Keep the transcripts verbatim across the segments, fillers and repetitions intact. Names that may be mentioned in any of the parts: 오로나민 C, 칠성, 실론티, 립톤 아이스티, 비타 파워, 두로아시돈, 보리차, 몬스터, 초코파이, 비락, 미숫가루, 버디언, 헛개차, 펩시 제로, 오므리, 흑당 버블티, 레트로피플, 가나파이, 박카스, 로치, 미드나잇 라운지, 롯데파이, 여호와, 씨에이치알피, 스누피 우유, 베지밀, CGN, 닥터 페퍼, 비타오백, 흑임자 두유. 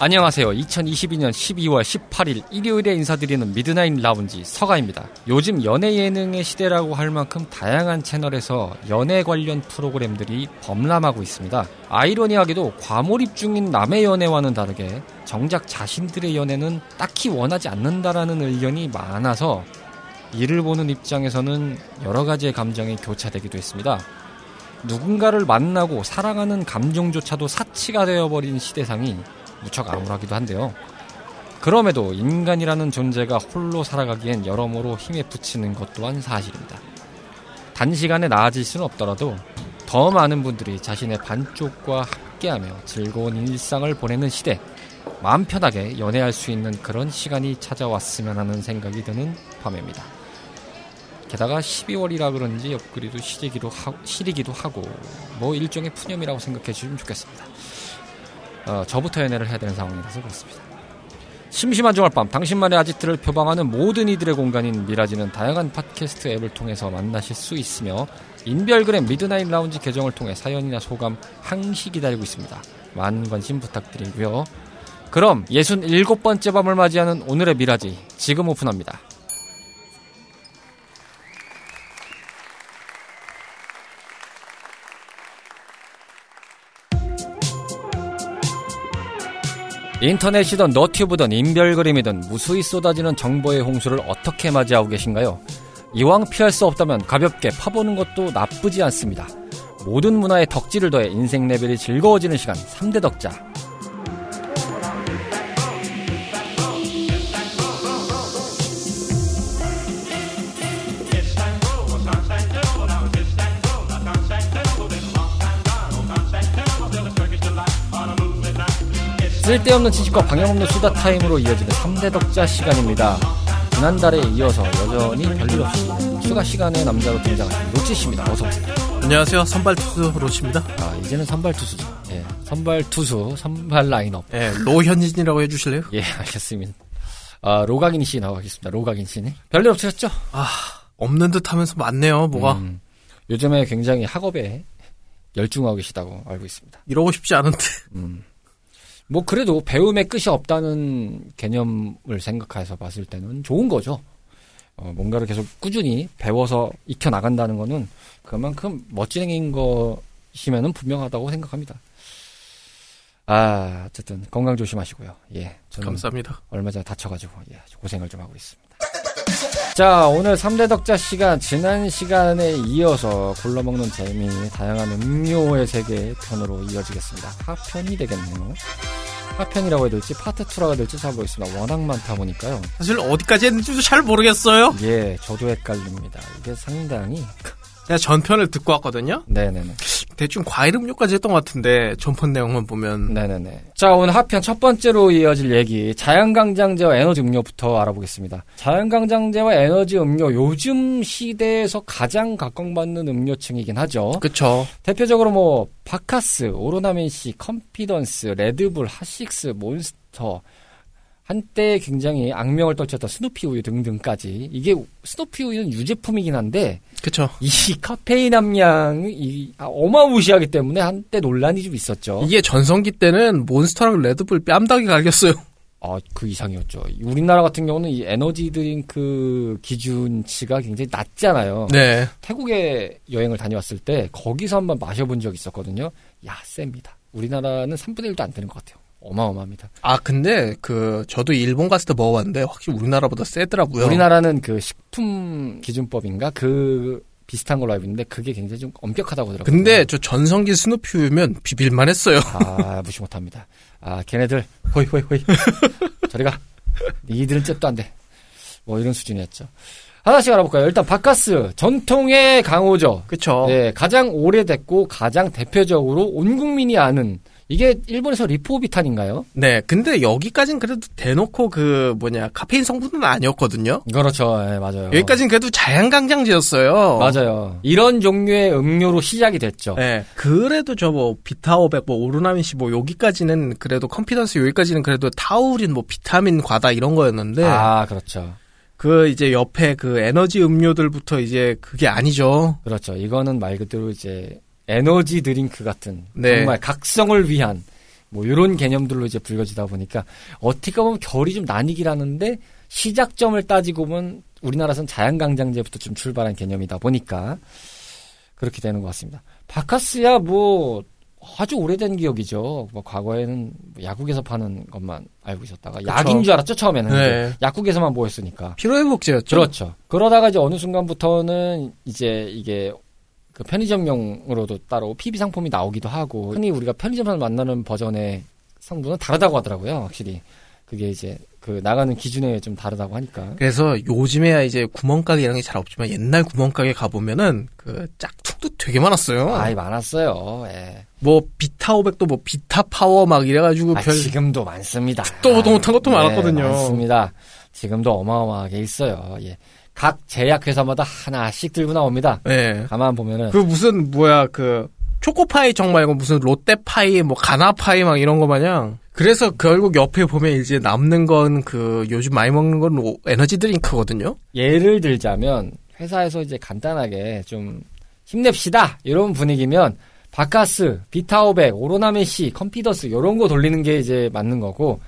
안녕하세요. 이천이십이년 십이월 십팔일 일요일에 인사드리는 미드나잇 라운지 서가입니다. 요즘 연애 예능의 시대라고 할 만큼 다양한 채널에서 연애 관련 프로그램들이 범람하고 있습니다. 아이러니하게도 과몰입 중인 남의 연애와는 다르게 정작 자신들의 연애는 딱히 원하지 않는다라는 의견이 많아서 이를 보는 입장에서는 여러 가지의 감정이 교차되기도 했습니다. 누군가를 만나고 사랑하는 감정조차도 사치가 되어버린 시대상이 무척 암울하기도 한데요. 그럼에도 인간이라는 존재가 홀로 살아가기엔 여러모로 힘에 부치는 것 또한 사실입니다. 단시간에 나아질 수는 없더라도 더 많은 분들이 자신의 반쪽과 함께하며 즐거운 일상을 보내는 시대, 마음 편하게 연애할 수 있는 그런 시간이 찾아왔으면 하는 생각이 드는 밤입니다. 게다가 십이월이라 그런지 옆구리도 시리기도, 하, 시리기도 하고 뭐 일종의 푸념이라고 생각해 주시면 좋겠습니다. 어, 저부터 연애를 해야 되는 상황이라서 그렇습니다. 심심한 주말밤, 당신만의 아지트를 표방하는 모든 이들의 공간인 미라지는 다양한 팟캐스트 앱을 통해서 만나실 수 있으며 인별그램 미드나잇 라운지 계정을 통해 사연이나 소감 항시 기다리고 있습니다. 많은 관심 부탁드리고요. 그럼 예순일곱 번째 밤을 맞이하는 오늘의 미라지 지금 오픈합니다. 인터넷이든 너튜브든 인별그램이든 무수히 쏟아지는 정보의 홍수를 어떻게 맞이하고 계신가요? 이왕 피할 수 없다면 가볍게 파보는 것도 나쁘지 않습니다. 모든 문화에 덕질을 더해 인생 레벨이 즐거워지는 시간, 삼대 덕자. 쓸데없는 지식과 방향없는 수다 타임으로 이어지는 삼대 덕자 시간입니다. 지난달에 이어서 여전히 별일 없이 추가 시간의 남자로 등장하신 로치 씨입니다. 어서 오세요. 안녕하세요. 선발 투수 로치입니다. 아, 이제는 선발 투수죠. 예, 선발 투수, 선발 라인업. 예, 노현진이라고 해주실래요? 예, 알겠습니다. 아, 로강인 씨 나오겠습니다. 로강인 씨는 별일 없으셨죠? 아, 없는 듯하면서 많네요. 뭐가 음, 요즘에 굉장히 학업에 열중하고 계시다고 알고 있습니다. 이러고 싶지 않은데. 음. 뭐 그래도 배움의 끝이 없다는 개념을 생각해서 봤을 때는 좋은 거죠. 어, 뭔가를 계속 꾸준히 배워서 익혀나간다는 거는 그만큼 멋진 행인 것이면은 분명하다고 생각합니다. 아, 어쨌든 건강 조심하시고요. 예, 저는 감사합니다. 얼마 전에 다쳐가지고 예, 고생을 좀 하고 있습니다. 자, 오늘 삼대 덕자 시간, 지난 시간에 이어서 굴러먹는 재미, 다양한 음료의 세계 편으로 이어지겠습니다. 하편이 되겠네요. 하편이라고 해야 될지 파트 투라고 해야 될지 잘 모르겠습니다. 워낙 많다 보니까요. 사실 어디까지 했는지도 잘 모르겠어요. 예, 저도 헷갈립니다. 이게 상당히... 제가 전편을 듣고 왔거든요. 네네네. 대충 과일 음료까지 했던 것 같은데 전편 내용만 보면. 네네네. 자, 오늘 하편 첫 번째로 이어질 얘기, 자연강장제와 에너지 음료부터 알아보겠습니다. 자연강장제와 에너지 음료, 요즘 시대에서 가장 각광받는 음료층이긴 하죠. 그렇죠. 대표적으로 뭐 박카스, 오로나민 C, 컨피던스, 레드불, 핫식스, 몬스터, 한때 굉장히 악명을 떨쳤던 스누피 우유 등등까지. 이게 스누피 우유는 유제품이긴 한데, 그렇죠. 이 카페인 함량이 이, 아, 어마무시하기 때문에 한때 논란이 좀 있었죠. 이게 전성기 때는 몬스터랑 레드불 뺨다귀 갈겼어요. 아, 그 이상이었죠. 우리나라 같은 경우는 이 에너지 드링크 기준치가 굉장히 낮잖아요. 네. 태국에 여행을 다녀왔을 때 거기서 한번 마셔본 적이 있었거든요. 야, 셉니다. 우리나라는 삼분의 일도 안 되는 것 같아요. 어마어마합니다. 아, 근데 그 저도 일본 갔을 때 먹어봤는데 확실히 우리나라보다 세더라고요. 우리나라는 그 식품 기준법인가 그 비슷한 걸로 알고 있는데 그게 굉장히 좀 엄격하다고 들었거든요. 근데 저 전성기 스누피 우유면 비빌만 했어요. 아, 무시 못합니다. 아, 걔네들 호이 호이 호이 저리가 이들은 잽도 안 돼. 뭐 이런 수준이었죠. 하나씩 알아볼까요? 일단 박카스 전통의 강호죠. 그렇죠. 네, 가장 오래됐고 가장 대표적으로 온 국민이 아는 이게 일본에서 리포비탄인가요? 네, 근데 여기까진 그래도 대놓고 그 뭐냐 카페인 성분은 아니었거든요. 그렇죠, 네, 맞아요. 여기까진 그래도 자양강장제였어요. 맞아요. 이런 종류의 음료로 시작이 됐죠. 네, 그래도 저 뭐 비타오백, 뭐 오로나민 C, 뭐 여기까지는 그래도 컨피던스 여기까지는 그래도 타우린, 뭐 비타민 과다 이런 거였는데. 아, 그렇죠. 그 이제 옆에 그 에너지 음료들부터 이제 그게 아니죠. 그렇죠. 이거는 말 그대로 이제 에너지 드링크 같은 네. 정말 각성을 위한 뭐 이런 개념들로 이제 불거지다 보니까 어떻게 보면 결이 좀 나뉘긴 하는데 시작점을 따지고 보면 우리나라선 자양강장제부터 좀 출발한 개념이다 보니까 그렇게 되는 것 같습니다. 박카스야 뭐 아주 오래된 기억이죠. 뭐 과거에는 약국에서 파는 것만 알고 있었다가 그쵸. 약인 줄 알았죠 처음에는. 네. 약국에서만 모였으니까. 피로회복제였죠. 그렇죠. 그러다가 이제 어느 순간부터는 이제 이게 그 편의점용으로도 따로 피비 상품이 나오기도 하고 흔히 우리가 편의점에서 만나는 버전의 성분은 다르다고 하더라고요. 확실히 그게 이제 그 나가는 기준에 좀 다르다고 하니까. 그래서 요즘에야 이제 구멍가게 이런 게 잘 없지만 옛날 구멍가게 가보면은 그 짝퉁도 되게 많았어요. 아이 많았어요. 예. 뭐 비타오백도 뭐 비타 파워 막 이래가지고 아, 별 지금도 많습니다. 듣도 보도 못한 것도 네, 많았거든요. 많습니다. 지금도 어마어마하게 있어요. 예. 각 제약회사마다 하나씩 들고 나옵니다. 예. 가만 보면은 그 무슨 뭐야 그 초코파이 정말 이거 무슨 롯데파이 뭐 가나파이 막 이런 거 마냥. 그래서 결국 옆에 보면 이제 남는 건 그 요즘 많이 먹는 건 오, 에너지 드링크거든요. 예를 들자면 회사에서 이제 간단하게 좀 힘냅시다 이런 분위기면 박카스, 비타오백, 오로나민 C, 컨피던스 이런 거 돌리는 게 이제 맞는 거고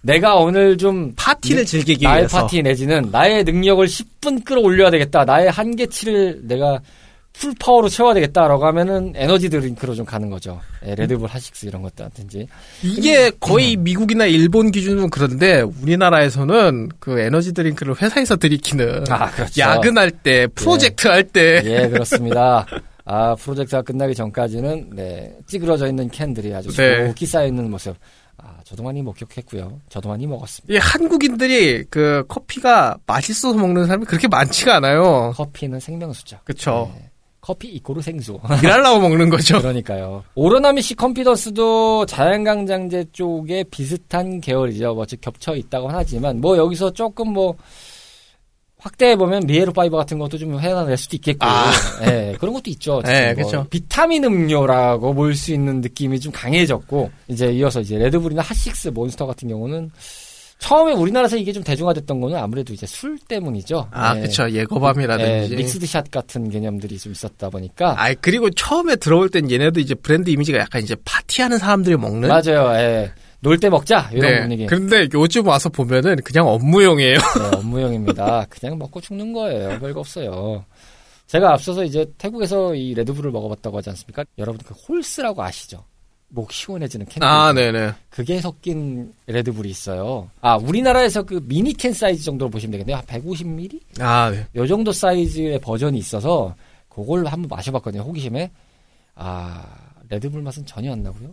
내가 오늘 좀 파티를 네, 즐기기 나의 위해서 나의 파티 내지는 나의 능력을 십 분 끌어올려야 되겠다. 나의 한계치를 내가 풀파워로 채워야 되겠다라고 하면은 에너지 드링크로 좀 가는 거죠. 예, 레드불, 핫식스 이런 것들든지 이게 거의 음. 미국이나 일본 기준은 그런데 우리나라에서는 그 에너지 드링크를 회사에서 들이키는 아, 그렇죠. 야근할 때, 프로젝트 예. 할 때. 예, 그렇습니다. 아, 프로젝트가 끝나기 전까지는 네, 찌그러져 있는 캔들이 아주 높이 네. 쌓여 있는 모습. 아, 저도 많이 목격했고요. 저도 많이 먹었습니다. 예, 한국인들이 그 커피가 맛있어서 먹는 사람이 그렇게 많지가 않아요. 커피는 생명수죠. 그렇죠. 네. 커피 이꼬르 생수. 일하려고 먹는 거죠. 그러니까요. 오로나민 C 컨피던스도 자양강장제 쪽에 비슷한 계열이죠. 뭐, 즉 겹쳐 있다고 하지만 뭐 여기서 조금 뭐 확대해 보면 미에로 파이버 같은 것도 좀 해놔낼 수도 있겠고, 아. 예, 그런 것도 있죠. 예, 뭐 그렇죠. 비타민 음료라고 볼 수 있는 느낌이 좀 강해졌고, 이제 이어서 이제 레드불이나 핫식스, 몬스터 같은 경우는. 처음에 우리나라에서 이게 좀 대중화됐던 거는 아무래도 이제 술 때문이죠. 아, 네. 그쵸. 예거밤이라든지. 네, 믹스드샷 같은 개념들이 좀 있었다 보니까. 아, 그리고 처음에 들어올 땐 얘네도 이제 브랜드 이미지가 약간 이제 파티하는 사람들이 먹는? 맞아요. 예. 놀 때 먹자. 이런 네. 분위기. 근데 요즘 와서 보면은 그냥 업무용이에요. 네, 업무용입니다. 그냥 먹고 죽는 거예요. 별거 없어요. 제가 앞서서 이제 태국에서 이 레드불을 먹어봤다고 하지 않습니까? 여러분 그 홀스라고 아시죠? 목 시원해지는 캔. 아, 네네. 그게 섞인 레드불이 있어요. 아, 우리나라에서 그 미니캔 사이즈 정도로 보시면 되겠네요. 한 백오십 밀리리터? 아, 네. 요 정도 사이즈의 버전이 있어서 그걸 한번 마셔봤거든요. 호기심에. 아, 레드불 맛은 전혀 안 나고요.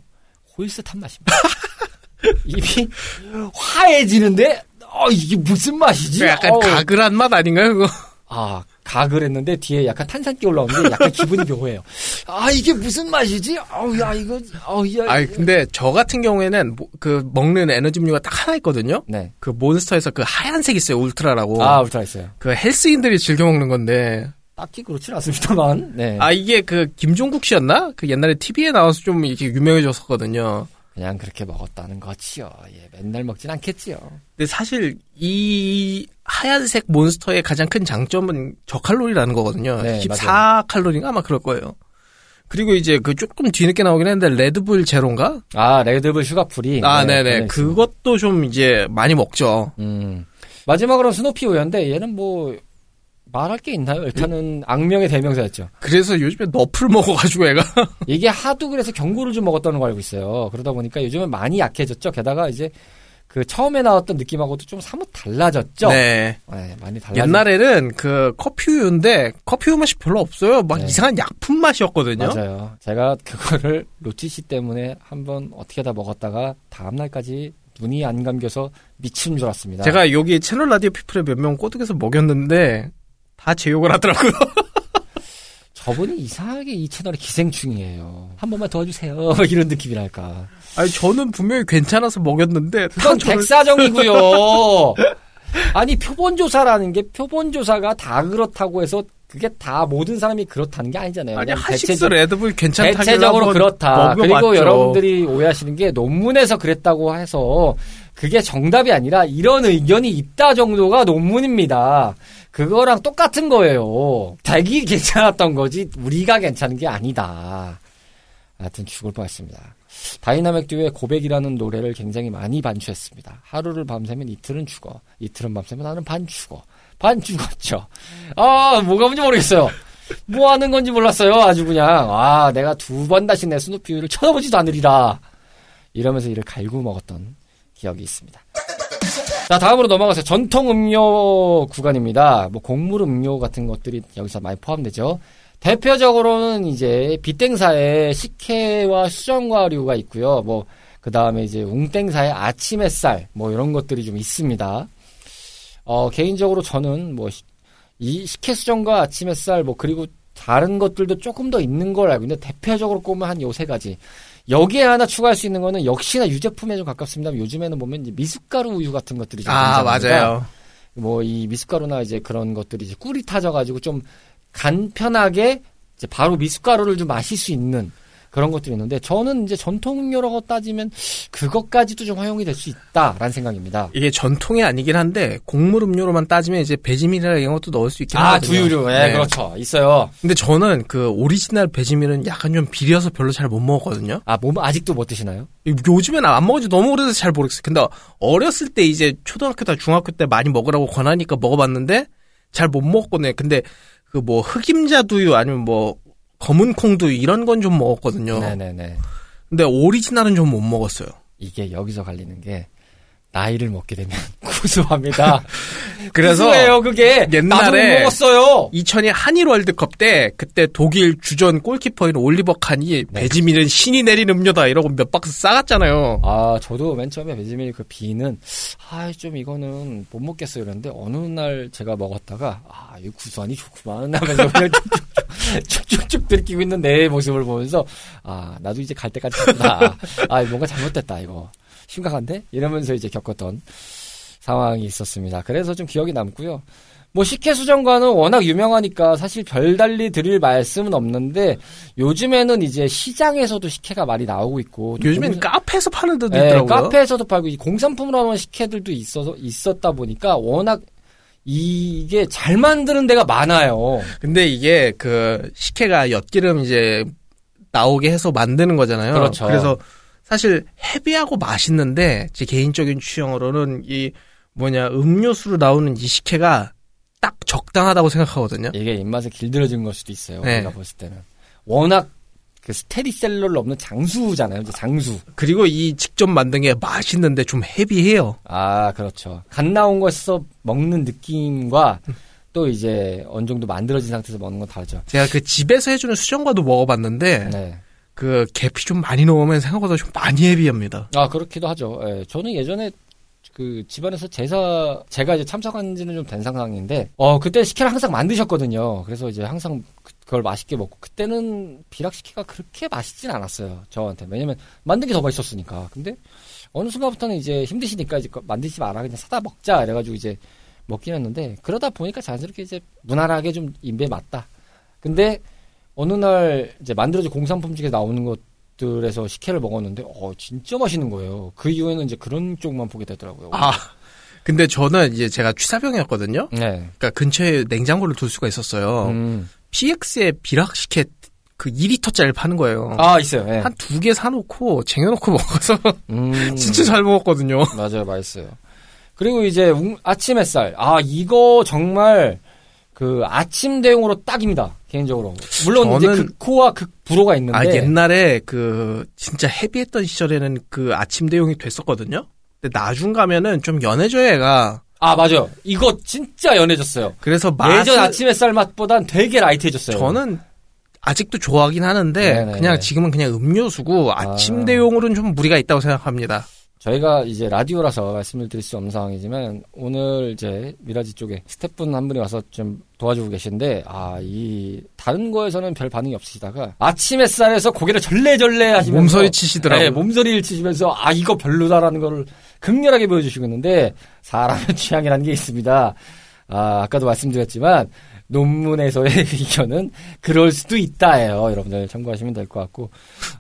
홀스탄 맛입니다. 입이 화해지는데, 어, 이게 무슨 맛이지? 그 약간 어. 가글한 맛 아닌가요, 그거? 아, 가글 했는데 뒤에 약간 탄산기 올라오는데 약간 기분이 묘해요. 아, 이게 무슨 맛이지? 아우, 야, 이거, 아우, 야. 아니, 근데 저 같은 경우에는 뭐, 그 먹는 에너지 음료가 딱 하나 있거든요? 네. 그 몬스터에서 그 하얀색 있어요, 울트라라고. 아, 울트라 있어요. 그 헬스인들이 즐겨 먹는 건데. 딱히 그렇진 않습니다만. 네. 아, 이게 그 김종국 씨였나? 그 옛날에 티비에 나와서 좀 이렇게 유명해졌었거든요. 그냥 그렇게 먹었다는 거지요. 예, 맨날 먹진 않겠지요. 근데 사실 이 하얀색 몬스터의 가장 큰 장점은 저칼로리라는 거거든요. 네, 십사 칼로리인가 아마 그럴 거예요. 그리고 이제 그 조금 뒤늦게 나오긴 했는데 레드불 제로인가? 아, 레드불 슈가프리. 아, 네, 네네. 그것도 좀 이제 많이 먹죠. 음. 마지막으로 스누피 우유인데 얘는 뭐 말할 게 있나요? 일단은 악명의 대명사였죠. 그래서 요즘에 너플 먹어가지고 애가 이게 하도 그래서 경고를 좀 먹었다는 거 알고 있어요. 그러다 보니까 요즘은 많이 약해졌죠. 게다가 이제 그 처음에 나왔던 느낌하고도 좀 사뭇 달라졌죠. 네, 네 많이 달라졌죠. 옛날에는 그 커피우유인데 커피우유 맛이 별로 없어요. 막 네. 이상한 약품 맛이었거든요. 맞아요. 제가 그거를 로치 씨 때문에 한번 어떻게 다 먹었다가 다음 날까지 눈이 안 감겨서 미친 줄 알았습니다. 제가 여기 채널 라디오 피플에 몇 명 꼬득해서 먹였는데 다 제 욕을 하더라고요. 저분이 이상하게 이 채널의 기생충이에요. 한 번만 도와주세요. 이런 느낌이랄까. 아니 저는 분명히 괜찮아서 먹였는데. 그건 저는... 백사정이고요. 아니 표본조사라는 게 표본조사가 다 그렇다고 해서 그게 다 모든 사람이 그렇다는 게 아니잖아요. 아니 핫식스 레드불 괜찮다길래 대체적으로 그렇다. 그리고 맞죠. 여러분들이 오해하시는 게 논문에서 그랬다고 해서 그게 정답이 아니라 이런 의견이 있다 정도가 논문입니다. 그거랑 똑같은 거예요. 닭이 괜찮았던 거지 우리가 괜찮은 게 아니다. 하여튼 죽을 뻔했습니다. 다이나믹 듀오의 고백이라는 노래를 굉장히 많이 반추했습니다. 하루를 밤새면 이틀은 죽어. 이틀은 밤새면 나는 반 죽어. 반 죽었죠. 아 뭐가 뭔지 모르겠어요. 뭐 하는 건지 몰랐어요. 아주 그냥 아 내가 두 번 다시 내 스누피 우유를 쳐다보지도 않으리라. 이러면서 이를 갈고 먹었던 기억이 있습니다. 자 다음으로 넘어가서 전통 음료 구간입니다. 뭐 곡물 음료 같은 것들이 여기서 많이 포함되죠. 대표적으로는 이제 빗땡사의 식혜와 수정과류가 있고요. 뭐 그 다음에 이제 웅땡사의 아침 햇살 뭐 이런 것들이 좀 있습니다. 어 개인적으로 저는 뭐 이 식혜 수정과 아침 햇살 뭐 그리고 다른 것들도 조금 더 있는 걸 알고 있는데 대표적으로 꼽으면 한 요 세 가지. 여기에 하나 추가할 수 있는 거는 역시나 유제품에 좀 가깝습니다. 요즘에는 보면 이제 미숫가루 우유 같은 것들이 좀 아, 맞아요. 뭐 이 미숫가루나 이제 그런 것들이 이제 꿀이 타져가지고 좀 간편하게 이제 바로 미숫가루를 좀 마실 수 있는 그런 것들이 있는데 저는 이제 전통 음료라고 따지면 그것까지도 좀 활용이 될 수 있다라는 생각입니다. 이게 전통이 아니긴 한데 곡물 음료로만 따지면 이제 베지밀이나 이런 것도 넣을 수 있긴 하거든요. 아, 두유류. 네, 네, 그렇죠. 있어요. 근데 저는 그 오리지널 베지밀은 약간 좀 비려서 별로 잘 못 먹었거든요. 아, 몸 아직도 못 드시나요? 요즘엔 안 먹은 지 너무 오래돼서 잘 모르겠어요. 근데 어렸을 때 이제 초등학교다 중학교 때 많이 먹으라고 권하니까 먹어봤는데 잘 못 먹었거든요. 근데 그 뭐 흑임자 두유 아니면 뭐 검은 콩도 이런 건 좀 먹었거든요. 네네네. 근데 오리지널은 좀 못 먹었어요. 이게 여기서 갈리는 게 나이를 먹게 되면 구수합니다. 그래서 구수해요, 그게. 옛날에 나도 먹었어요. 이천이 한일 월드컵 때 그때 독일 주전 골키퍼인 올리버 칸이 네. 베지밀은 신이 내린 음료다 이러고 몇 박스 싸갔잖아요. 아 저도 맨 처음에 베지밀 그 비는 아 좀 이거는 못 먹겠어요 이랬는데 어느 날 제가 먹었다가 아 이 구수하니 좋구만 하면서 그냥 쭉쭉쭉 들키고 있는 내 모습을 보면서 아 나도 이제 갈 때까지 갔다. 아 뭔가 잘못됐다 이거. 심각한데? 이러면서 이제 겪었던 상황이 있었습니다. 그래서 좀 기억이 남고요. 뭐 식혜수정과는 워낙 유명하니까 사실 별달리 드릴 말씀은 없는데 요즘에는 이제 시장에서도 식혜가 많이 나오고 있고 요즘에는 공사... 카페에서 파는 데도 네, 있더라고요. 카페에서도 팔고 공산품으로 하는 식혜들도 있어서 있었다 보니까 워낙 이게 잘 만드는 데가 많아요. 근데 이게 그 식혜가 엿기름 이제 나오게 해서 만드는 거잖아요. 그렇죠. 그래서 사실 헤비하고 맛있는데 제 개인적인 취향으로는 이 뭐냐 음료수로 나오는 이 식혜가 딱 적당하다고 생각하거든요. 이게 입맛에 길들여진 걸 수도 있어요. 네. 내가 봤을 때는 워낙 그 스테리셀러를 없는 장수잖아요. 이제 장수. 그리고 이 직접 만든 게 맛있는데 좀 헤비해요. 아 그렇죠. 갓 나온 거에서 먹는 느낌과 또 이제 어느 정도 만들어진 상태에서 먹는 건 다르죠. 제가 그 집에서 해주는 수정과도 먹어봤는데. 네. 그 계피 좀 많이 넣으면 생각보다 좀 많이 헤비합니다. 아 그렇기도 하죠. 예, 저는 예전에 그 집안에서 제사 제가 이제 참석한지는 좀 된 상황인데, 어 그때 식혜를 항상 만드셨거든요. 그래서 이제 항상 그걸 맛있게 먹고 그때는 비락 식혜가 그렇게 맛있진 않았어요. 저한테 왜냐면 만든 게 더 맛있었으니까. 근데 어느 순간부터는 이제 힘드시니까 이제 만드지 마라 그냥 사다 먹자 이래가지고 이제 먹긴 했는데 그러다 보니까 자연스럽게 이제 무난하게 좀 입에 맞다. 근데 어느 날 이제 만들어진 공산품 중에 나오는 것들에서 식혜를 먹었는데 어 진짜 맛있는 거예요. 그 이후에는 이제 그런 쪽만 보게 되더라고요. 아 근데 저는 이제 제가 취사병이었거든요. 네. 그러니까 근처에 냉장고를 둘 수가 있었어요. 음. 피엑스의 비락 식혜 그 이 리터짜리 파는 거예요. 아 있어요. 네. 한 두 개 사놓고 쟁여놓고 먹어서 음. 진짜 잘 먹었거든요. 맞아요, 맛있어요. 그리고 이제 아침 햇살. 아 이거 정말. 그 아침 대용으로 딱입니다. 개인적으로. 물론 이제 극호와 극불호가 있는데. 아 옛날에 그 진짜 헤비했던 시절에는 그 아침 대용이 됐었거든요. 근데 나중 가면은 좀 연해져요, 얘가. 아, 맞아요. 이거 진짜 연해졌어요. 그래서 맛 예전 아침 햇살 맛보단 되게 라이트해졌어요. 저는 아직도 좋아하긴 하는데 네네네. 그냥 지금은 그냥 음료수고 아침 대용으로는 좀 무리가 있다고 생각합니다. 저희가 이제 라디오라서 말씀을 드릴 수 없는 상황이지만 오늘 이제 미라지 쪽에 스태프분 한 분이 와서 좀 도와주고 계신데 아, 이 다른 거에서는 별 반응이 없으시다가 아침 햇살에서 고개를 절레절레 하시면서 몸서리 치시더라고요. 네, 몸서리를 치시면서 아 이거 별로다라는 거를 극렬하게 보여주시고 있는데 사람의 취향이라는 게 있습니다. 아, 아까도 말씀드렸지만 논문에서의 의견은 그럴 수도 있다예요. 여러분들 참고하시면 될 것 같고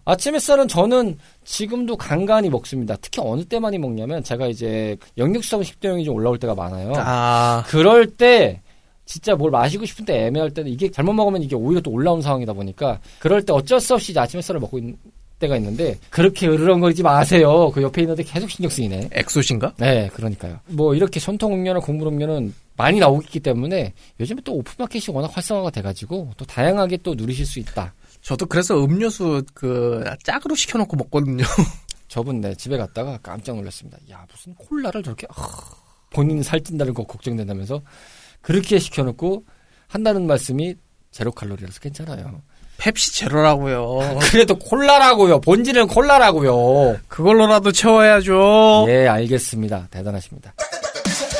아침 햇살은 저는 지금도 간간히 먹습니다. 특히 어느 때 많이 먹냐면 제가 이제 역류성 식도염이 좀 올라올 때가 많아요. 아... 그럴 때 진짜 뭘 마시고 싶은데 애매할 때는 이게 잘못 먹으면 이게 오히려 또 올라온 상황이다 보니까 그럴 때 어쩔 수 없이 이제 아침 햇살을 먹고 있는 때가 있는데 그렇게 으르렁거리지 마세요. 그 옆에 있는데 계속 신경 쓰이네. 엑소신가? 네, 그러니까요. 뭐 이렇게 전통 음료나 국물 음료는 많이 나오고 있기 때문에 요즘에 또 오픈마켓이 워낙 활성화가 돼가지고 또 다양하게 또 누리실 수 있다. 저도 그래서 음료수 그 짝으로 시켜놓고 먹거든요. 저분 네, 집에 갔다가 깜짝 놀랐습니다. 야 무슨 콜라를 저렇게 아, 본인 살찐다는 거 걱정된다면서 그렇게 시켜놓고 한다는 말씀이 제로 칼로리라서 괜찮아요. 펩시 제로라고요. 그래도 콜라라고요. 본질은 콜라라고요. 그걸로라도 채워야죠. 예, 알겠습니다. 대단하십니다.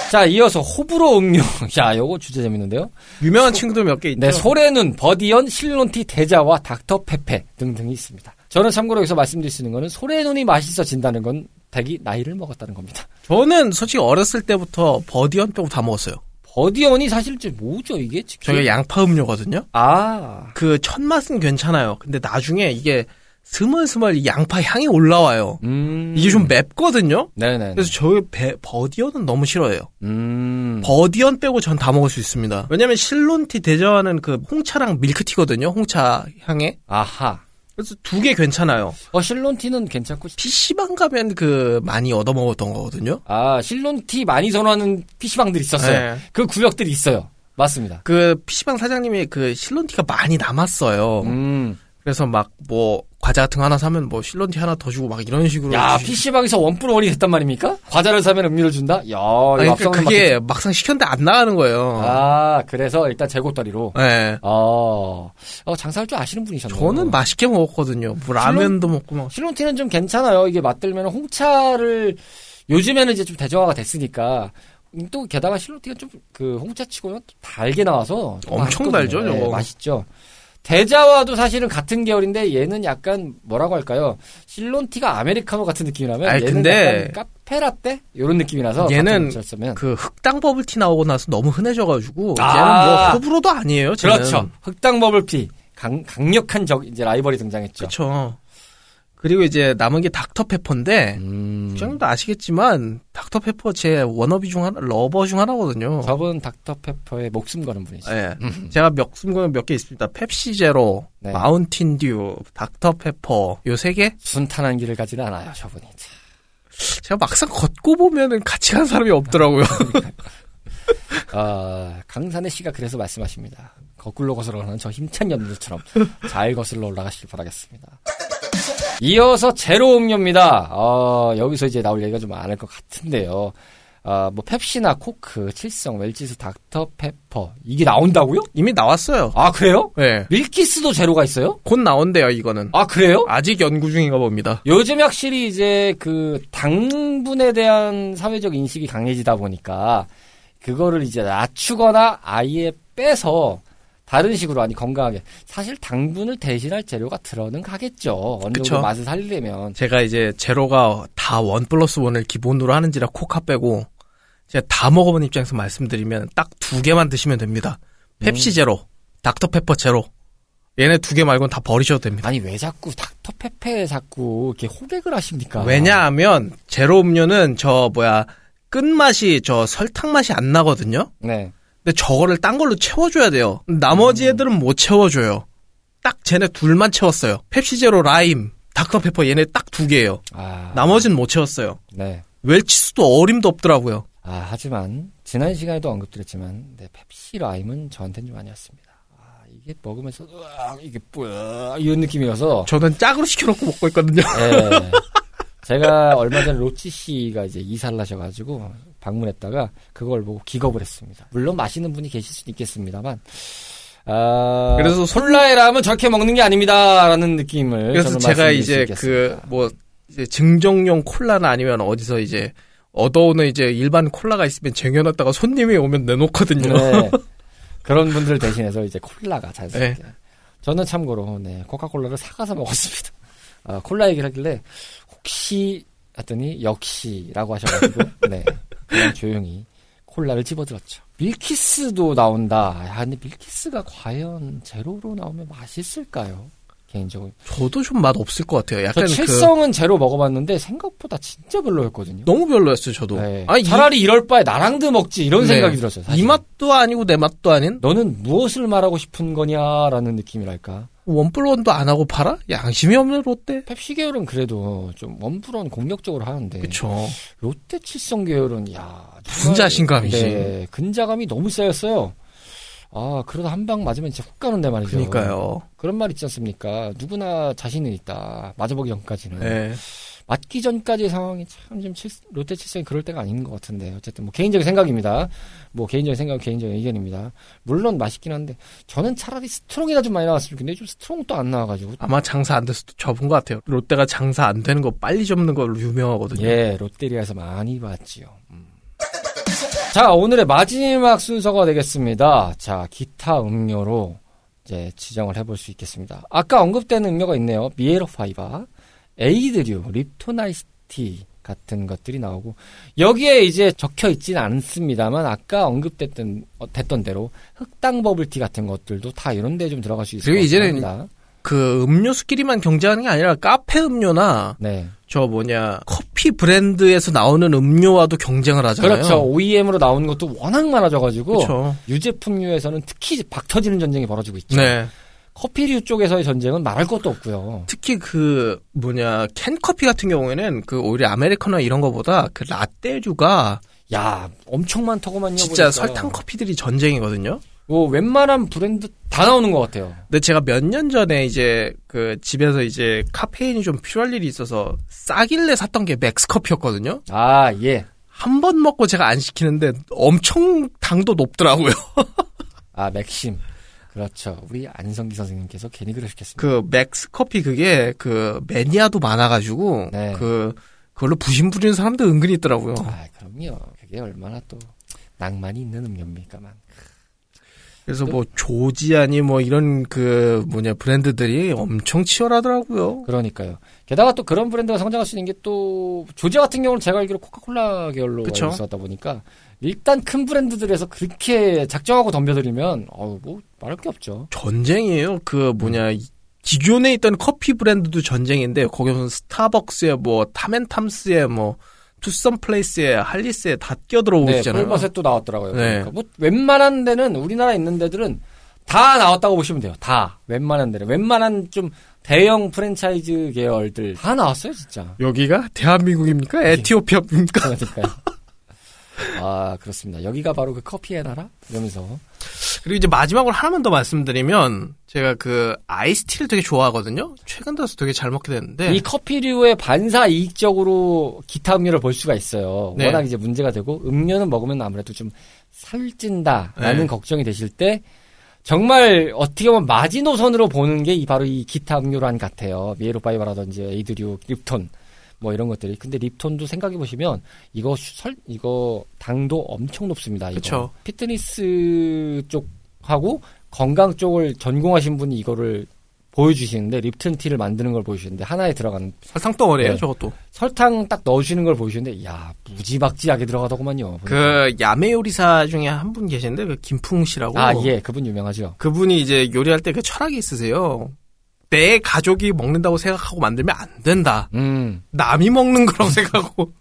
자, 이어서 호불호 음료. 야, 요거 주제 재밌는데요. 유명한 소... 친구들 몇 개 있죠. 네, 소래눈, 버디언, 실론티, 대자와 닥터 페페 등등이 있습니다. 저는 참고로 여기서 말씀드릴 수 있는 거는 소래눈이 맛있어진다는 건 닭이 나이를 먹었다는 겁니다. 저는 솔직히 어렸을 때부터 버디언 빼고 다 먹었어요. 버디언이 사실 뭐죠 이게? 저게 양파 음료거든요. 아, 그 첫 맛은 괜찮아요. 근데 나중에 이게 스멀스멀 양파 향이 올라와요. 음. 이게 좀 맵거든요. 네네. 그래서 저 버디언은 너무 싫어해요. 음. 버디언 빼고 전 다 먹을 수 있습니다. 왜냐면 실론티 대자와는 그 홍차랑 밀크티거든요. 홍차 향에. 아하. 그래서 두 개 괜찮아요. 어, 실론티는 괜찮고. 피시방 가면 그, 많이 얻어먹었던 거거든요? 아, 실론티 많이 선호하는 피시방들이 있었어요. 네. 그 구역들이 있어요. 맞습니다. 그, 피시방 사장님이 그, 실론티가 많이 남았어요. 음. 그래서 막, 뭐, 과자 같은 거 하나 사면 뭐, 실론티 하나 더 주고 막 이런 식으로. 야, 주시... 피시방에서 원뿔 원이 됐단 말입니까? 과자를 사면 음료를 준다? 야, 그러니까 그게 막상... 막상 시켰는데 안 나가는 거예요. 아, 그래서 일단 재고다리로? 네. 어, 어, 장사할 줄 아시는 분이셨나요? 저는 맛있게 먹었거든요. 뭐, 라면도 실론... 먹고 막. 실론티는 좀 괜찮아요. 이게 맛들면 홍차를, 요즘에는 이제 좀 대중화가 됐으니까. 또 게다가 실론티가 좀 그, 홍차치고는 달게 나와서. 엄청 맛있거든요. 달죠, 네, 저거. 맛있죠. 대자와도 사실은 같은 계열인데 얘는 약간 뭐라고 할까요? 실론티가 아메리카노 같은 느낌이라면 아니, 얘는 근데 약간 카페라떼? 이런 느낌이라서 얘는 그 흑당 버블티 나오고 나서 너무 흔해져가지고 아~ 얘는 뭐 호불호도 아니에요. 쟤는. 그렇죠. 흑당 버블티 강, 강력한 적 이제 라이벌이 등장했죠. 그렇죠. 그리고 이제 남은 게 닥터 페퍼인데 음. 형님도 아시겠지만 닥터 페퍼 제 워너비 중 하나, 러버 중 하나거든요. 저분 닥터 페퍼에 목숨 거는 분이시죠. 네. 제가 목숨 거는 몇 개 있습니다. 펩시 제로, 네. 마운틴 듀, 닥터 페퍼 요 세 개? 순탄한 길을 가진 않아요, 저분이. 제가 막상 걷고 보면은 같이 간 사람이 없더라고요. 아, 강산의 씨가 그래서 말씀하십니다. 거꾸로 거슬러가는 저 힘찬 연주처럼 잘 거슬러 올라가시길 바라겠습니다. 이어서 제로 음료입니다. 어, 여기서 이제 나올 얘기가 좀 많을 것 같은데요. 아, 뭐 펩시나 코크, 칠성, 웰치스, 닥터 페퍼 이게 나온다고요? 이미 나왔어요. 아 그래요? 네. 밀키스도 제로가 있어요? 곧 나온대요 이거는. 아 그래요? 아직 연구 중인가 봅니다. 요즘 확실히 이제 그 당분에 대한 사회적 인식이 강해지다 보니까 그거를 이제 낮추거나 아예 빼서. 다른 식으로 아니 건강하게 사실 당분을 대신할 재료가 들어는 가겠죠. 어느 정도 맛을 살리려면 제가 이제 재료가 다 원 플러스 원을 기본으로 하는지라 코카 빼고 제가 다 먹어본 입장에서 말씀드리면 딱 두 개만 드시면 됩니다. 펩시 음. 제로, 닥터 페퍼 제로 얘네 두 개 말고는 다 버리셔도 됩니다. 아니 왜 자꾸 닥터 페페에 자꾸 이렇게 호객을 하십니까? 왜냐하면 제로 음료는 저 뭐야 끝맛이 저 설탕 맛이 안 나거든요. 네. 근데 저거를 딴 걸로 채워줘야 돼요. 나머지 애들은 못 채워줘요. 딱 쟤네 둘만 채웠어요. 펩시제로 라임, 닥터페퍼 얘네 딱 두 개예요. 아... 나머지는 못 채웠어요. 네. 웰치스도 어림도 없더라고요. 아 하지만 지난 시간에도 언급드렸지만 네, 펩시 라임은 저한테는 좀 아니었습니다. 아, 이게 먹으면서 으악, 이게 뿌 이런 느낌이어서 저는 짝으로 시켜놓고 먹고 있거든요. 네. 제가 얼마 전에 로치 씨가 이제 이사를 하셔가지고 방문했다가 그걸 보고 기겁을 했습니다. 물론 마시는 분이 계실 수는 있겠습니다만. 아... 그래서 솔라에라면 저렇게 먹는 게 아닙니다라는 느낌을. 그래서 제가 이제 그 뭐 이제 증정용 콜라나 아니면 어디서 이제 얻어오는 이제 일반 콜라가 있으면 쟁여놨다가 손님이 오면 내놓거든요. 네. 그런 분들 대신해서 이제 콜라가 자연스럽게. 네. 저는 참고로 네 코카콜라를 사가서 먹었습니다. 아, 콜라 얘기를 하길래 혹시 했더니 역시라고 하셔가지고 네 그냥 조용히 콜라를 집어들었죠. 밀키스도 나온다. 야, 근데 밀키스가 과연 제로로 나오면 맛있을까요? 개인적으로 저도 좀 맛 없을 것 같아요. 약간 저 칠성은 그... 제로 먹어봤는데 생각보다 진짜 별로였거든요. 너무 별로였어요. 저도 네. 아니, 차라리 이... 이럴 바에 나랑도 먹지 이런 네. 생각이 들었어요. 사실. 이 맛도 아니고 내 맛도 아닌 너는 무엇을 말하고 싶은 거냐라는 느낌이랄까. 원뿔원도 안 하고 팔아? 양심이 없는 롯데? 펩시 계열은 그래도 좀 원뿔원 공격적으로 하는데. 그쵸. 롯데 칠성 계열은, 야 무슨 자신감이지. 네, 근자감이 너무 쌓였어요. 아, 그러다 한 방 맞으면 진짜 훅 가는데 말이죠. 그러니까요. 그런 말 있지 않습니까? 누구나 자신은 있다. 맞아보기 전까지는. 네. 맞기 전까지의 상황이 참 지금 칠, 롯데 칠성이 그럴 때가 아닌 것 같은데. 어쨌든 뭐 개인적인 생각입니다. 뭐 개인적인 생각은 개인적인 의견입니다. 물론 맛있긴 한데 저는 차라리 스트롱이나 좀 많이 나왔으면 좋겠는데 요즘 스트롱도 안 나와가지고. 아마 장사 안 돼서 접은 것 같아요. 롯데가 장사 안 되는 거 빨리 접는 걸로 유명하거든요. 예, 롯데리아에서 많이 봤지요. 음. 자, 오늘의 마지막 순서가 되겠습니다. 자, 기타 음료로 이제 지정을 해볼 수 있겠습니다. 아까 언급된 음료가 있네요. 미에로파이바. 에이드류, 립톤 아이스티 같은 것들이 나오고 여기에 이제 적혀있진 않습니다만 아까 언급됐던 됐던 대로 흑당 버블티 같은 것들도 다 이런 데에 좀 들어갈 수 있을 것 같습니다. 그 음료수끼리만 경쟁하는 게 아니라 카페 음료나 네. 저 뭐냐 커피 브랜드에서 나오는 음료와도 경쟁을 하잖아요. 그렇죠. 오이엠으로 나오는 것도 워낙 많아져가지고 그렇죠. 유제품류에서는 특히 박터지는 전쟁이 벌어지고 있죠. 네. 커피류 쪽에서의 전쟁은 말할 것도 없고요. 특히 그 뭐냐 캔커피 같은 경우에는 그 오히려 아메리카노 이런 거보다 그 라떼류가 야 엄청 많더구만요. 진짜 보니까. 설탕 커피들이 전쟁이거든요. 뭐 웬만한 브랜드 다 나오는 것 같아요. 근데 제가 몇 년 전에 이제 그 집에서 이제 카페인이 좀 필요할 일이 있어서 싸길래 샀던 게 맥스커피였거든요. 아 예. 한 번 먹고 제가 안 시키는데 엄청 당도 높더라고요. 아 맥심. 그렇죠. 우리 안성기 선생님께서 괜히 그러셨겠습니다. 그 맥스 커피 그게 그 매니아도 많아가지고 네. 그 그걸로 부심 부리는 사람도 은근히 있더라고요. 아 그럼요. 그게 얼마나 또 낭만이 있는 음료입니까만. 그래서 또, 뭐 조지아니 뭐 이런 그 뭐냐 브랜드들이 엄청 치열하더라고요. 그러니까요. 게다가 또 그런 브랜드가 성장할 수 있는 게 또 조지아 같은 경우는 제가 알기로 코카콜라 계열로 그쵸? 있었다 보니까. 일단 큰 브랜드들에서 그렇게 작정하고 덤벼들이면 어우 뭐 말할 게 없죠. 전쟁이에요. 그 뭐냐 기존에 있던 커피 브랜드도 전쟁인데 거기서 스타벅스에 뭐 타멘탐스에 뭐 투썸플레이스에 할리스에 다 끼어들어오고 네, 있잖아요. 폴맛에 또 나왔더라고요. 네. 그러니까 뭐 웬만한 데는 우리나라에 있는 데들은 다 나왔다고 보시면 돼요. 다 웬만한 데는 웬만한 좀 대형 프랜차이즈 계열들 다 나왔어요 진짜. 여기가 대한민국입니까? 에티오피아입니까? 그러니까요. 아 그렇습니다. 여기가 바로 그 커피의 나라? 이러면서 그리고 이제 마지막으로 하나만 더 말씀드리면 제가 그 아이스티를 되게 좋아하거든요. 최근 들어서 되게 잘 먹게 됐는데 이 커피류의 반사 이익적으로 기타 음료를 볼 수가 있어요. 네. 워낙 이제 문제가 되고 음료는 먹으면 아무래도 좀 살찐다라는 네. 걱정이 되실 때 정말 어떻게 보면 마지노선으로 보는 게 이 바로 이 기타 음료란 같아요. 미에로파이바라든지 에이드류, 립톤 뭐 이런 것들이. 근데 립톤도 생각해 보시면 이거 설 이거 당도 엄청 높습니다. 이거. 그쵸. 피트니스 쪽하고 건강 쪽을 전공하신 분이 이거를 보여주시는데 립튼 티를 만드는 걸 보여주시는데 하나에 들어가는 설탕 덩어리예요, 네. 저것도. 설탕 딱 넣으시는 걸 보여주시는데 야 무지막지하게 들어가더구만요. 그 야매 요리사 중에 한 분 계시는데 그 김풍 씨라고. 아 예, 그분 유명하죠. 그분이 이제 요리할 때 그 철학이 있으세요. 내 가족이 먹는다고 생각하고 만들면 안 된다. 음. 남이 먹는 거라고 생각하고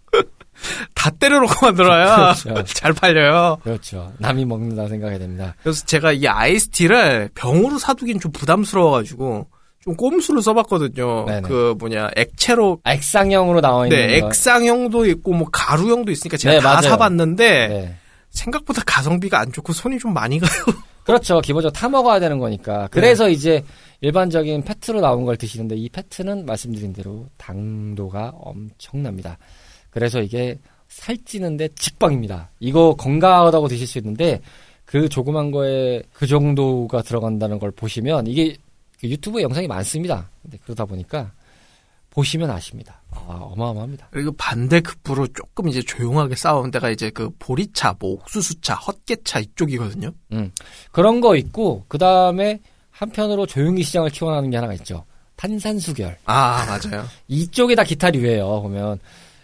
다 때려놓고 만들어야 그렇죠. 잘 팔려요. 그렇죠. 남이 먹는다고 생각해야 됩니다. 그래서 제가 이 아이스티를 병으로 사두긴 좀 부담스러워가지고 좀 꼼수로 써봤거든요. 네네. 그 뭐냐 액체로. 액상형으로 나와 있는 네. 거. 액상형도 있고 뭐 가루형도 있으니까 제가 네, 다 맞아요. 사봤는데 네. 생각보다 가성비가 안 좋고 손이 좀 많이 가요. 그렇죠. 기본적으로 타 먹어야 되는 거니까. 그래서 네. 이제 일반적인 페트로 나온 걸 드시는데 이 페트는 말씀드린 대로 당도가 엄청납니다. 그래서 이게 살찌는데 직방입니다. 이거 건강하다고 드실 수 있는데 그 조그만 거에 그 정도가 들어간다는 걸 보시면 이게 유튜브에 영상이 많습니다. 근데 그러다 보니까 보시면 아십니다. 아, 어마어마합니다. 그리고 반대급부로 조금 이제 조용하게 싸우는 데가 이제 그 보리차, 뭐 옥수수차, 헛개차 이쪽이거든요. 음, 그런 거 있고 그 다음에 한편으로 조용히 시장을 키워나가는 게 하나가 있죠. 탄산수결. 아, 맞아요. 이쪽이 다 기타류예요. 보면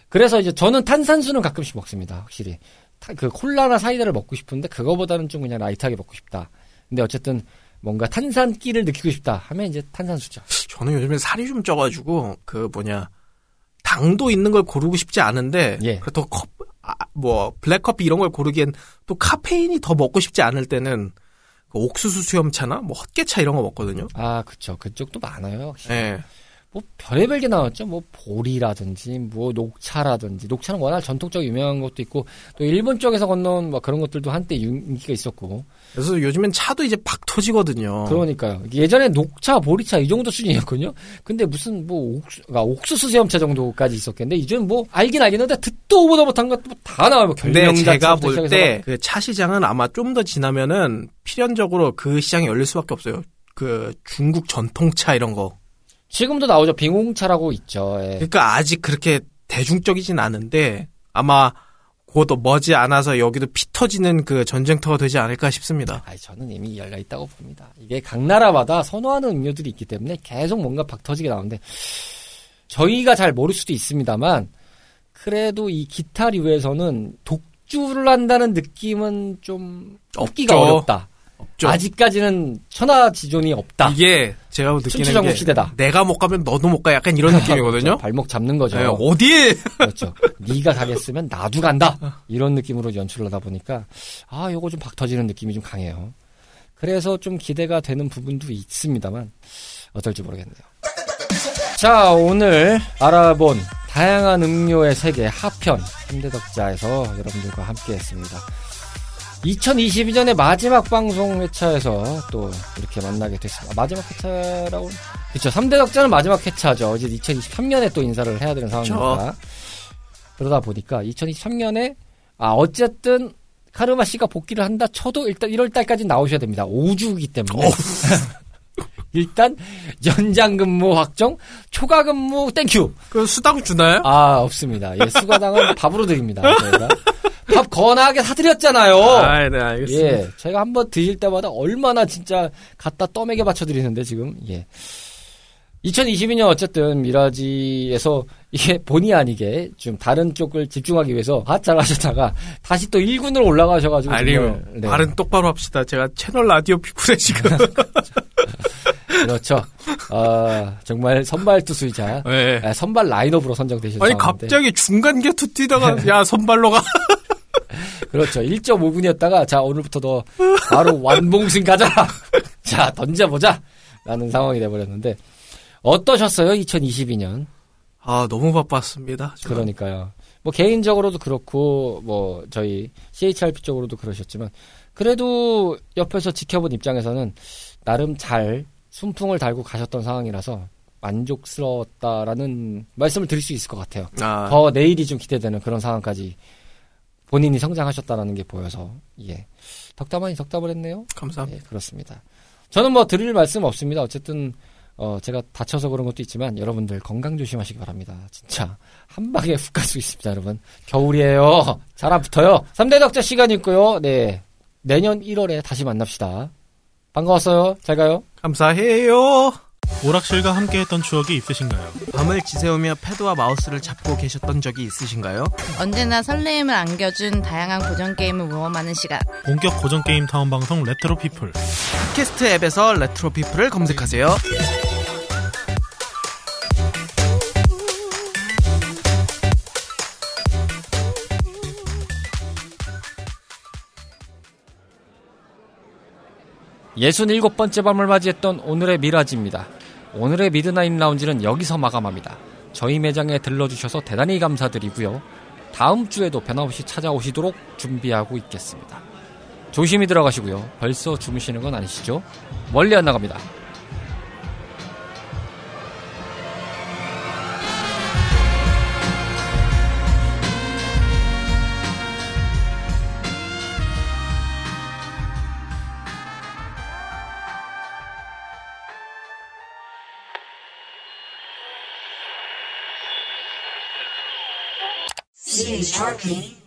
그래서 이제 저는 탄산수는 가끔씩 먹습니다. 확실히 타, 그 콜라나 사이다를 먹고 싶은데 그거보다는 좀 그냥 라이트하게 먹고 싶다. 근데 어쨌든 뭔가 탄산기를 느끼고 싶다 하면 이제 탄산수죠. 저는 요즘에 살이 좀 쪄가지고 그 뭐냐 당도 있는 걸 고르고 싶지 않은데 예. 그렇다고 컵, 아, 뭐 블랙커피 이런 걸 고르기엔 또 카페인이 더 먹고 싶지 않을 때는 그 옥수수 수염차나 뭐 헛개차 이런 거 먹거든요. 아 그쵸. 그쪽도 많아요. 예. 뭐 별의별 게 나왔죠. 뭐 보리라든지 뭐 녹차라든지 녹차는 워낙 전통적 유명한 것도 있고 또 일본 쪽에서 건너온 뭐 그런 것들도 한때 인기가 있었고. 그래서 요즘엔 차도 이제 팍 터지거든요. 그러니까요. 예전에 녹차, 보리차 이 정도 수준이었거든요. 근데 무슨 뭐 옥수, 그러니까 옥수수 수염차 정도까지 있었겠는데 이제는 뭐 알긴 알겠는데 듣도 보다 못한 것도 다 나와요. 뭐 근데 제가 볼 때 그 차 시장은 아마 좀 더 지나면은 필연적으로 그 시장이 열릴 수밖에 없어요. 그 중국 전통차 이런 거. 지금도 나오죠. 빙홍차라고 있죠. 예. 그러니까 아직 그렇게 대중적이진 않은데 아마 곧 머지않아서 여기도 피 터지는 그 전쟁터가 되지 않을까 싶습니다. 아니, 저는 이미 열려있다고 봅니다. 이게 각 나라마다 선호하는 음료들이 있기 때문에 계속 뭔가 박 터지게 나오는데 저희가 잘 모를 수도 있습니다만 그래도 이 기타류에서는 독주를 한다는 느낌은 좀 얻기가 어렵다. 없죠. 아직까지는 천하지존이 없다. 이게 제가 느끼는 게 시대다. 내가 못 가면 너도 못 가 약간 이런 느낌이거든요. 발목 잡는 거죠. 네, 어디에? 그렇죠. 네가 가겠으면 나도 간다. 이런 느낌으로 연출을 하다 보니까 아 이거 좀 박 터지는 느낌이 좀 강해요. 그래서 좀 기대가 되는 부분도 있습니다만 어떨지 모르겠네요. 자 오늘 알아본 다양한 음료의 세계 하편 현대덕자에서 여러분들과 함께했습니다. 이천이십이 년의 마지막 방송 회차에서 또 이렇게 만나게 됐습니다. 마지막 회차라고? 그쵸. 삼 대 덕자는 마지막 회차죠. 이제 이천이십삼 년에 또 인사를 해야 되는 상황입니다. 그러다 보니까 이천이십삼 년에, 아, 어쨌든, 카르마 씨가 복귀를 한다 쳐도 일단 일월 달까지 나오셔야 됩니다. 오 주기 때문에. 일단, 연장 근무 확정, 초과 근무 땡큐! 그 수당 주나요? 아, 없습니다. 예, 수가당은 밥으로 드립니다. 저희가. 밥 거나하게 사드렸잖아요. 아, 네, 알겠습니다. 예, 저희가 한번 드실 때마다 얼마나 진짜 갖다 떠매게 받쳐드리는데 지금 예. 이천이십이 년 어쨌든 미라지에서 이게 본의 아니게 좀 다른 쪽을 집중하기 위해서 하차를 하셨다가 다시 또 일 군으로 올라가셔가지고 아니요, 네. 말은 똑바로 합시다. 제가 채널 라디오 피쿨에 지금 그렇죠. 어, 정말 선발 투수이자 네. 아, 선발 라인업으로 선정되셨는데 아니 상황인데. 갑자기 중간 곁으로 뛰다가 야 선발로 가 그렇죠. 일 점 오 분이었다가 자 오늘부터 너 바로 완봉승 가자. 자 던져보자 라는 상황이 돼버렸는데 어떠셨어요? 이천이십이 년 아 너무 바빴습니다. 저는. 그러니까요. 뭐 개인적으로도 그렇고 뭐 저희 씨에이치알피 쪽으로도 그러셨지만 그래도 옆에서 지켜본 입장에서는 나름 잘 순풍을 달고 가셨던 상황이라서 만족스러웠다라는 말씀을 드릴 수 있을 것 같아요. 아. 더 내일이 좀 기대되는 그런 상황까지 본인이 성장하셨다라는 게 보여서 예 덕담하니 덕담을 했네요. 감사합니다. 예, 그렇습니다. 저는 뭐 드릴 말씀 없습니다. 어쨌든 어, 제가 다쳐서 그런 것도 있지만 여러분들 건강 조심하시기 바랍니다. 진짜 한 방에 훅 갈 수 있습니다. 여러분 겨울이에요. 잘 안 붙어요. 삼 대 덕자 시간이 있고요. 네 내년 일월에 다시 만납시다. 반가웠어요. 잘 가요. 감사해요. 오락실과 함께했던 추억이 있으신가요? 밤을 지새우며 패드와 마우스를 잡고 계셨던 적이 있으신가요? 언제나 설레임을 안겨준 다양한 고전게임을 모험하는 시간 본격 고전게임 타운 방송 레트로피플 팟캐스트 앱에서 레트로피플을 검색하세요. 예순일곱 번째 밤을 맞이했던 오늘의 미라지입니다. 오늘의 미드나잇 라운지는 여기서 마감합니다. 저희 매장에 들러주셔서 대단히 감사드리고요. 다음 주에도 변함없이 찾아오시도록 준비하고 있겠습니다. 조심히 들어가시고요. 벌써 주무시는 건 아니시죠? 멀리 안 나갑니다. Sharpie.